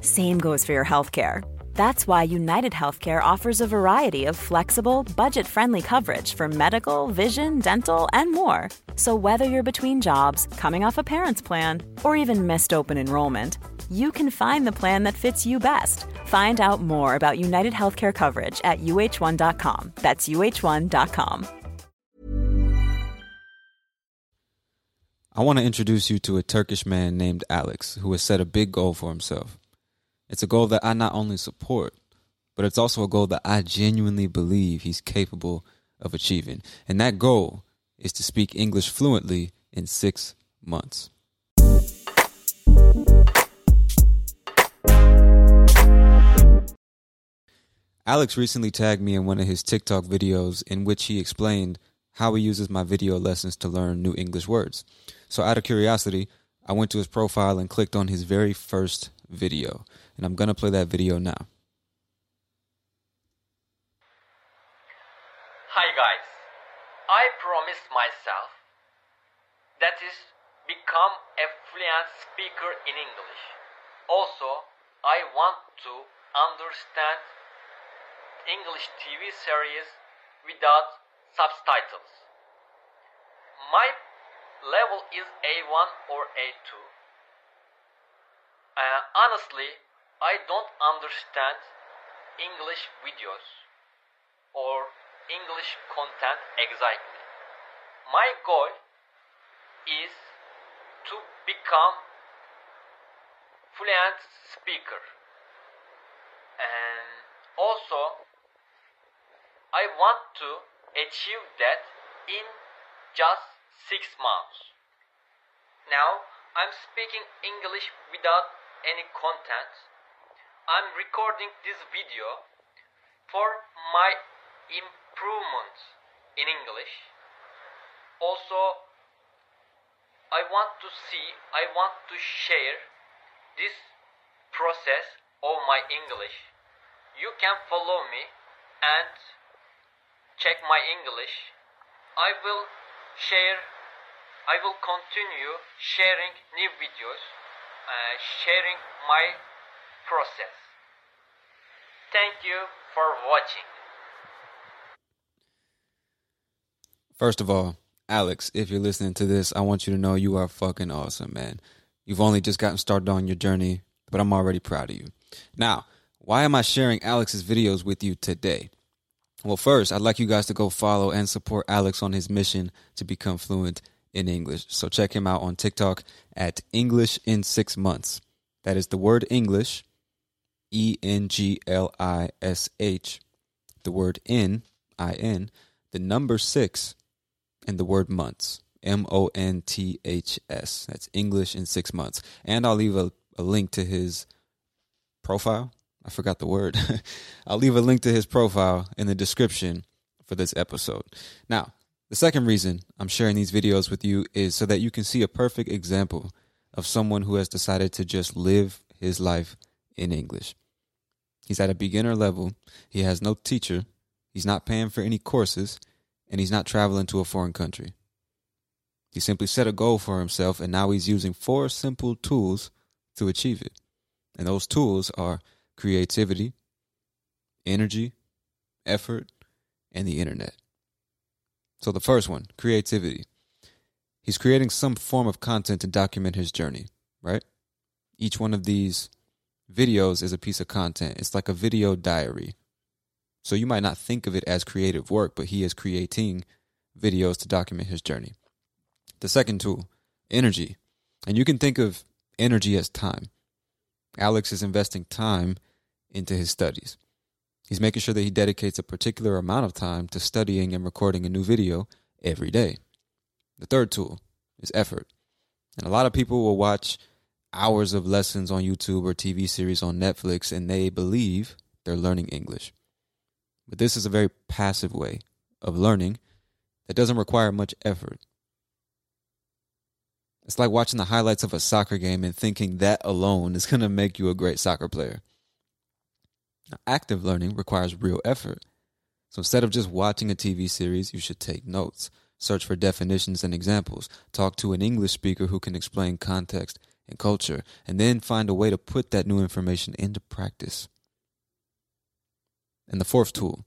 Same goes for your healthcare. That's why UnitedHealthcare offers a variety of flexible, budget-friendly coverage for medical, vision, dental, and more. So whether you're between jobs, coming off a parent's plan, or even missed open enrollment, you can find the plan that fits you best. Find out more about UnitedHealthcare coverage at uh1.com. That's uh1.com. I want to introduce you to a Turkish man named Alex, who has set a big goal for himself. It's a goal that I not only support, but it's also a goal that I genuinely believe he's capable of achieving. And that goal is to speak English fluently in 6 months. Alex recently tagged me in one of his TikTok videos in which he explained how he uses my video lessons to learn new English words. So out of curiosity, I went to his profile and clicked on his very first video. And I'm going to play that video now. Hi guys. I promised myself that is become a fluent speaker in English. Also, I want to understand English TV series without subtitles. My level is A1 or A2. Honestly, I don't understand English videos or English content exactly. My goal is to become fluent speaker. And also, I want to achieve that in just 6 months. Now, I'm speaking English without any content. I'm recording this video for my improvement in English. Also, I want to share this process of my English. You can follow me and check my English. I will continue sharing new videos. Sharing my process. Thank you for watching. First of all, Alex, if you're listening to this, I want you to know you are fucking awesome, man. You've only just gotten started on your journey, but I'm already proud of you. Now, why am I sharing Alex's videos with you today? Well, first, I'd like you guys to go follow and support Alex on his mission to become fluent in English. So check him out on TikTok at English in 6 months. That is the word English, ENGLISH, the word in, I-N, the number 6, and the word months, MONTHS. That's English in 6 months. And I'll leave a link to his profile. I forgot the word. I'll leave a link to his profile in the description for this episode. Now, the second reason I'm sharing these videos with you is so that you can see a perfect example of someone who has decided to just live his life in English. He's at a beginner level. He has no teacher. He's not paying for any courses, and he's not traveling to a foreign country. He simply set a goal for himself, and now he's using 4 simple tools to achieve it. And those tools are creativity, energy, effort, and the internet. So the first one, creativity. He's creating some form of content to document his journey, right? Each one of these videos is a piece of content. It's like a video diary. So you might not think of it as creative work, but he is creating videos to document his journey. The second tool, energy. And you can think of energy as time. Alex is investing time into his studies. He's making sure that he dedicates a particular amount of time to studying and recording a new video every day. The third tool is effort. And a lot of people will watch hours of lessons on YouTube or TV series on Netflix, and they believe they're learning English. But this is a very passive way of learning that doesn't require much effort. It's like watching the highlights of a soccer game and thinking that alone is going to make you a great soccer player. Now, active learning requires real effort. So instead of just watching a TV series, you should take notes, search for definitions and examples, talk to an English speaker who can explain context and culture, and then find a way to put that new information into practice. And the fourth tool,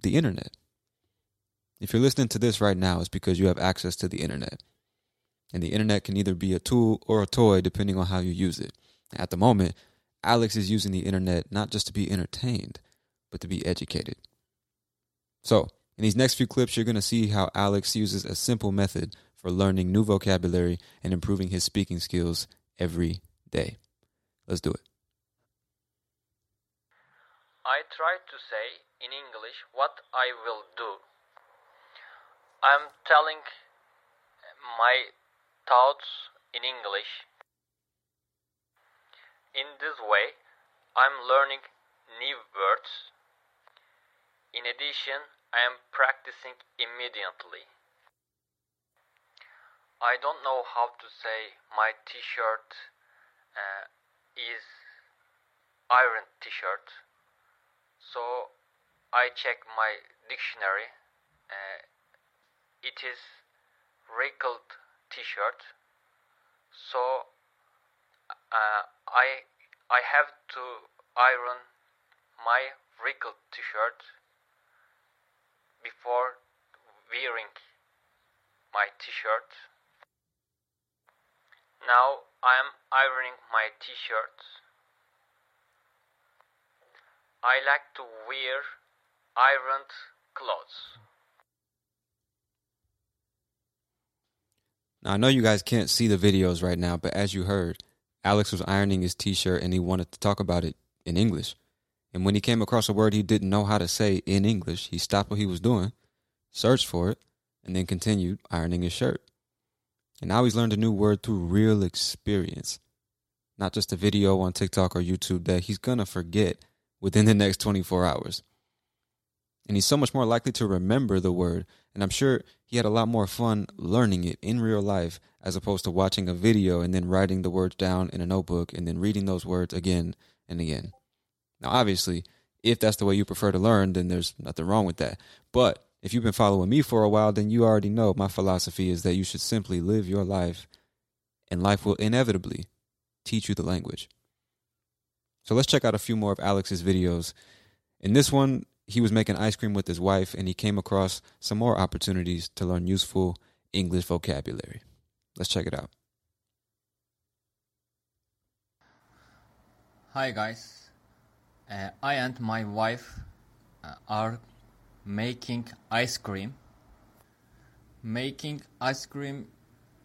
the internet. If you're listening to this right now, it's because you have access to the internet. And the internet can either be a tool or a toy, depending on how you use it. At the moment, Alex is using the internet not just to be entertained, but to be educated. So, in these next few clips, you're going to see how Alex uses a simple method for learning new vocabulary and improving his speaking skills every day. Let's do it. I tried to say in English what I will do. I'm telling my thoughts in English. In this way, I'm learning new words. In addition, I am practicing immediately. I don't know how to say my t-shirt is iron t-shirt. So I check my dictionary. It is wrinkled t-shirt. So I have to iron my wrinkled t-shirt before wearing my t-shirt. Now I am ironing my t-shirt. I like to wear ironed clothes. Now I know you guys can't see the videos right now, but as you heard, Alex was ironing his t-shirt and he wanted to talk about it in English. And when he came across a word he didn't know how to say in English, he stopped what he was doing, searched for it, and then continued ironing his shirt. And now he's learned a new word through real experience. Not just a video on TikTok or YouTube that he's going to forget within the next 24 hours. And he's so much more likely to remember the word. And I'm sure he had a lot more fun learning it in real life as opposed to watching a video and then writing the words down in a notebook and then reading those words again and again. Now, obviously, if that's the way you prefer to learn, then there's nothing wrong with that. But if you've been following me for a while, then you already know my philosophy is that you should simply live your life, and life will inevitably teach you the language. So let's check out a few more of Alex's videos. In this one, he was making ice cream with his wife, and he came across some more opportunities to learn useful English vocabulary. Let's check it out. Hi, guys. I and my wife are making ice cream. Making ice cream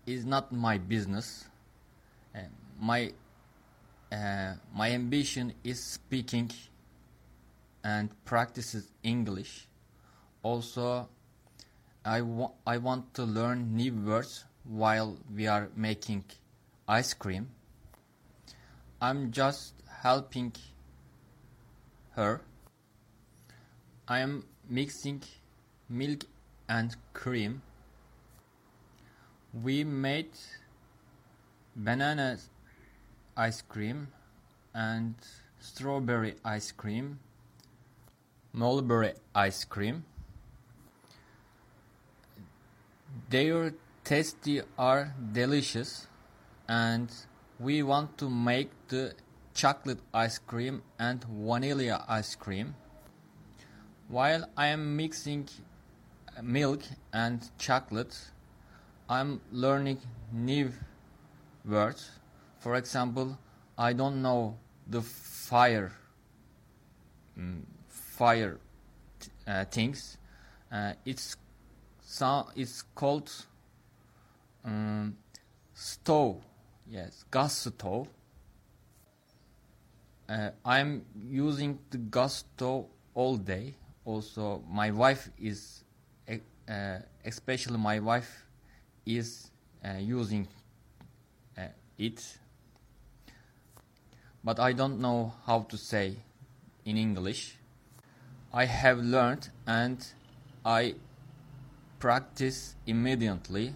is not my business. My ambition is speaking and practices English. Also, I want to learn new words while we are making ice cream. I'm just helping her. I am mixing milk and cream. We made banana ice cream and strawberry ice cream, mulberry ice cream. Their tasty are delicious, and we want to make the chocolate ice cream and vanilla ice cream. While I am mixing milk and chocolate, I'm learning new words. For example, I don't know the fire things. It's So it's called stove. Yes, gas stove. I'm using the gas stove all day. Also, my wife is, especially my wife is using it. But I don't know how to say in English. I have learned and I practice immediately.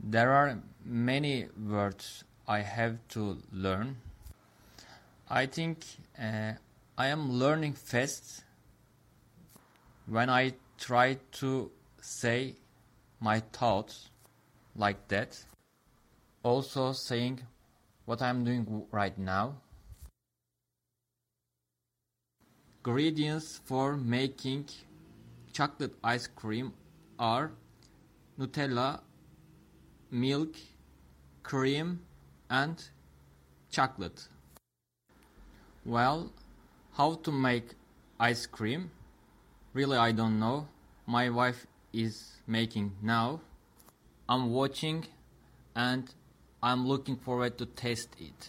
There are many words I have to learn. I think I am learning fast when I try to say my thoughts like that. Also saying what I'm doing right now. Ingredients for making chocolate ice cream are Nutella, milk, cream, and chocolate. Well, how to make ice cream? Really, I don't know. My wife is making now. I'm watching and I'm looking forward to taste it.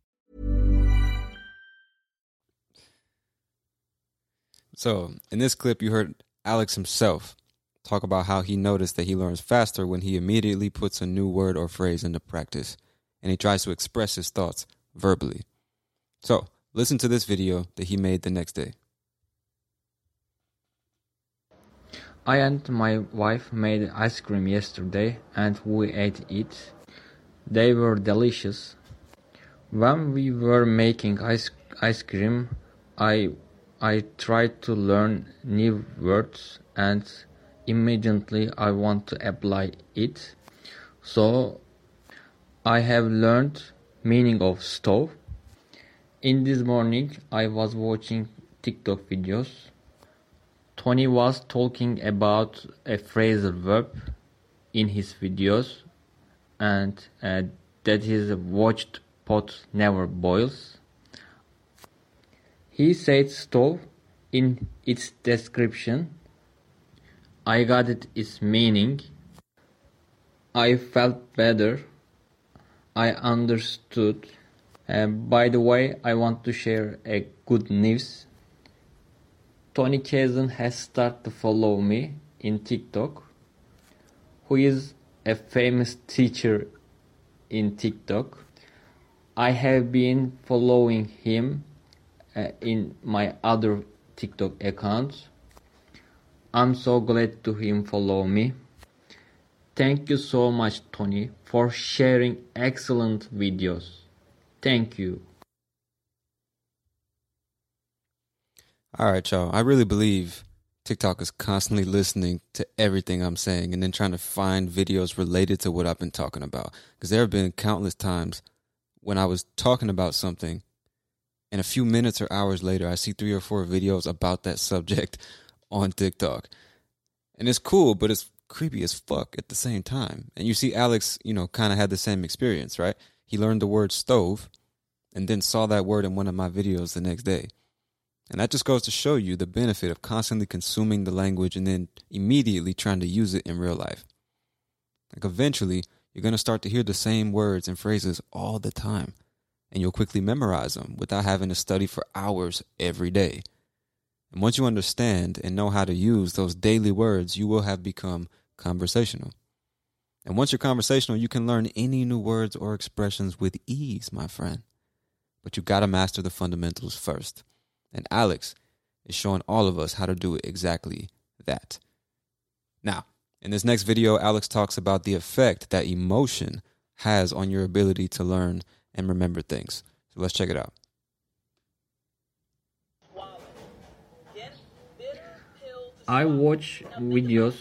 So, in this clip, you heard Alex himself talk about how he noticed that he learns faster when he immediately puts a new word or phrase into practice, and he tries to express his thoughts verbally. So, listen to this video that he made the next day. I and my wife made ice cream yesterday, and we ate it. They were delicious. When we were making ice cream, I tried to learn new words and immediately I want to apply it. So I have learned meaning of stove. In this morning I was watching TikTok videos. Tony was talking about a phrasal verb in his videos, and that is a watched pot never boils. He said stove in its description. I got its meaning. I felt better. I understood. By the way, I want to share a good news. Tony Kazan has started to follow me in TikTok, who is a famous teacher in TikTok. I have been following him in my other TikTok accounts. I'm so glad to him follow me. Thank you so much, Tony, for sharing excellent videos. Thank you. All right, y'all. I really believe TikTok is constantly listening to everything I'm saying and then trying to find videos related to what I've been talking about, because there have been countless times when I was talking about something, and a few minutes or hours later, I see 3 or 4 videos about that subject on TikTok. And it's cool, but it's creepy as fuck at the same time. And you see Alex, you know, kind of had the same experience, right? He learned the word stove and then saw that word in one of my videos the next day. And that just goes to show you the benefit of constantly consuming the language and then immediately trying to use it in real life. Like eventually, you're going to start to hear the same words and phrases all the time. And you'll quickly memorize them without having to study for hours every day. And once you understand and know how to use those daily words, you will have become conversational. And once you're conversational, you can learn any new words or expressions with ease, my friend. But you got to master the fundamentals first. And Alex is showing all of us how to do exactly that. Now, in this next video, Alex talks about the effect that emotion has on your ability to learn and remember things. So let's check it out. I watch videos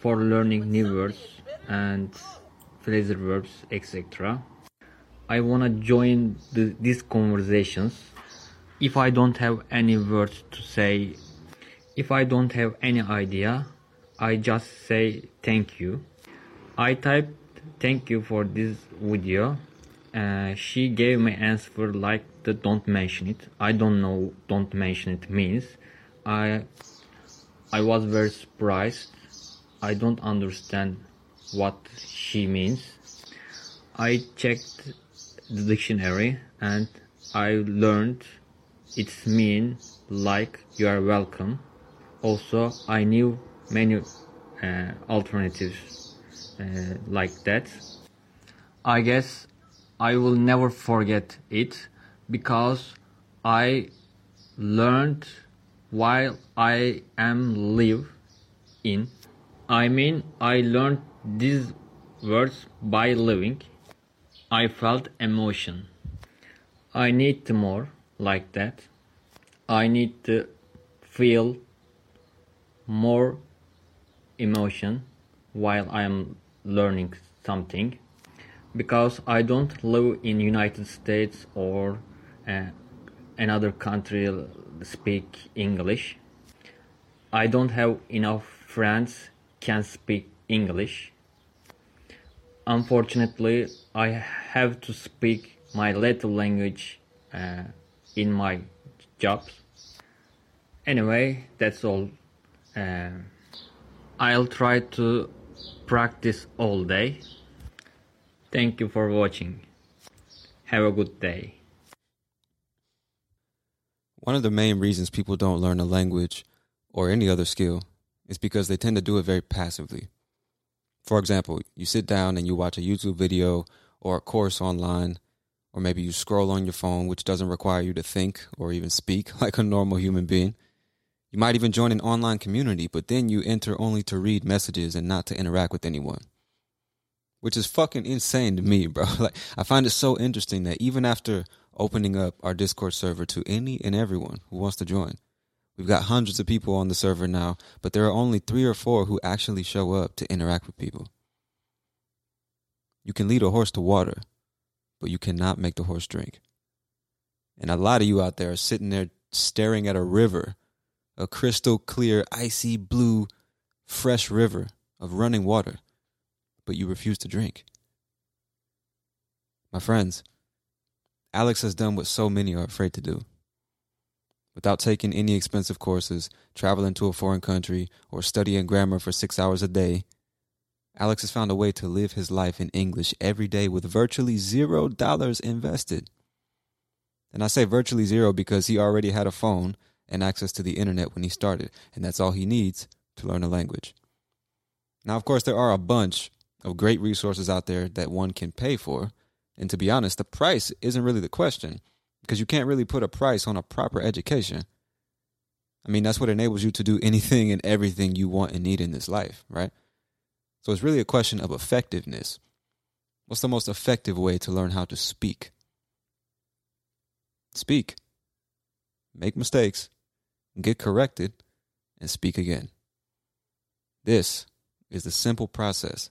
for learning new words and phrasal verbs, etc. I want to join these conversations. If I don't have any words to say, if I don't have any idea, I just say thank you. I typed thank you for this video. She gave me answer like the don't mention it. I don't know don't mention it means. I was very surprised. I don't understand what she means. I checked the dictionary and I learned it's mean like you are welcome. Also, I knew many alternatives like that. I guess I will never forget it because I learned while I am live in. I mean, I learned these words by living. I felt emotion. I need more like that. I need to feel more emotion while I am learning something. Because I don't live in United States or another country speak English. I don't have enough friends can speak English. Unfortunately, I have to speak my native language in my jobs. Anyway, that's all. I'll try to practice all day. Thank you for watching. Have a good day. One of the main reasons people don't learn a language or any other skill is because they tend to do it very passively. For example, you sit down and you watch a YouTube video or a course online, or maybe you scroll on your phone, which doesn't require you to think or even speak like a normal human being. You might even join an online community, but then you enter only to read messages and not to interact with anyone. Which is fucking insane to me, bro. Like, I find it so interesting that even after opening up our Discord server to any and everyone who wants to join, we've got hundreds of people on the server now, but there are only 3 or 4 who actually show up to interact with people. You can lead a horse to water, but you cannot make the horse drink. And a lot of you out there are sitting there staring at a river, a crystal clear, icy blue, fresh river of running water, but you refuse to drink. My friends, Alex has done what so many are afraid to do. Without taking any expensive courses, traveling to a foreign country, or studying grammar for 6 hours a day, Alex has found a way to live his life in English every day with virtually $0 invested. And I say virtually zero because he already had a phone and access to the internet when he started, and that's all he needs to learn a language. Now, of course, there are a bunch of great resources out there that one can pay for. And to be honest, the price isn't really the question because you can't really put a price on a proper education. I mean, that's what enables you to do anything and everything you want and need in this life, right? So it's really a question of effectiveness. What's the most effective way to learn how to speak? Speak. Make mistakes. Get corrected. And speak again. This is the simple process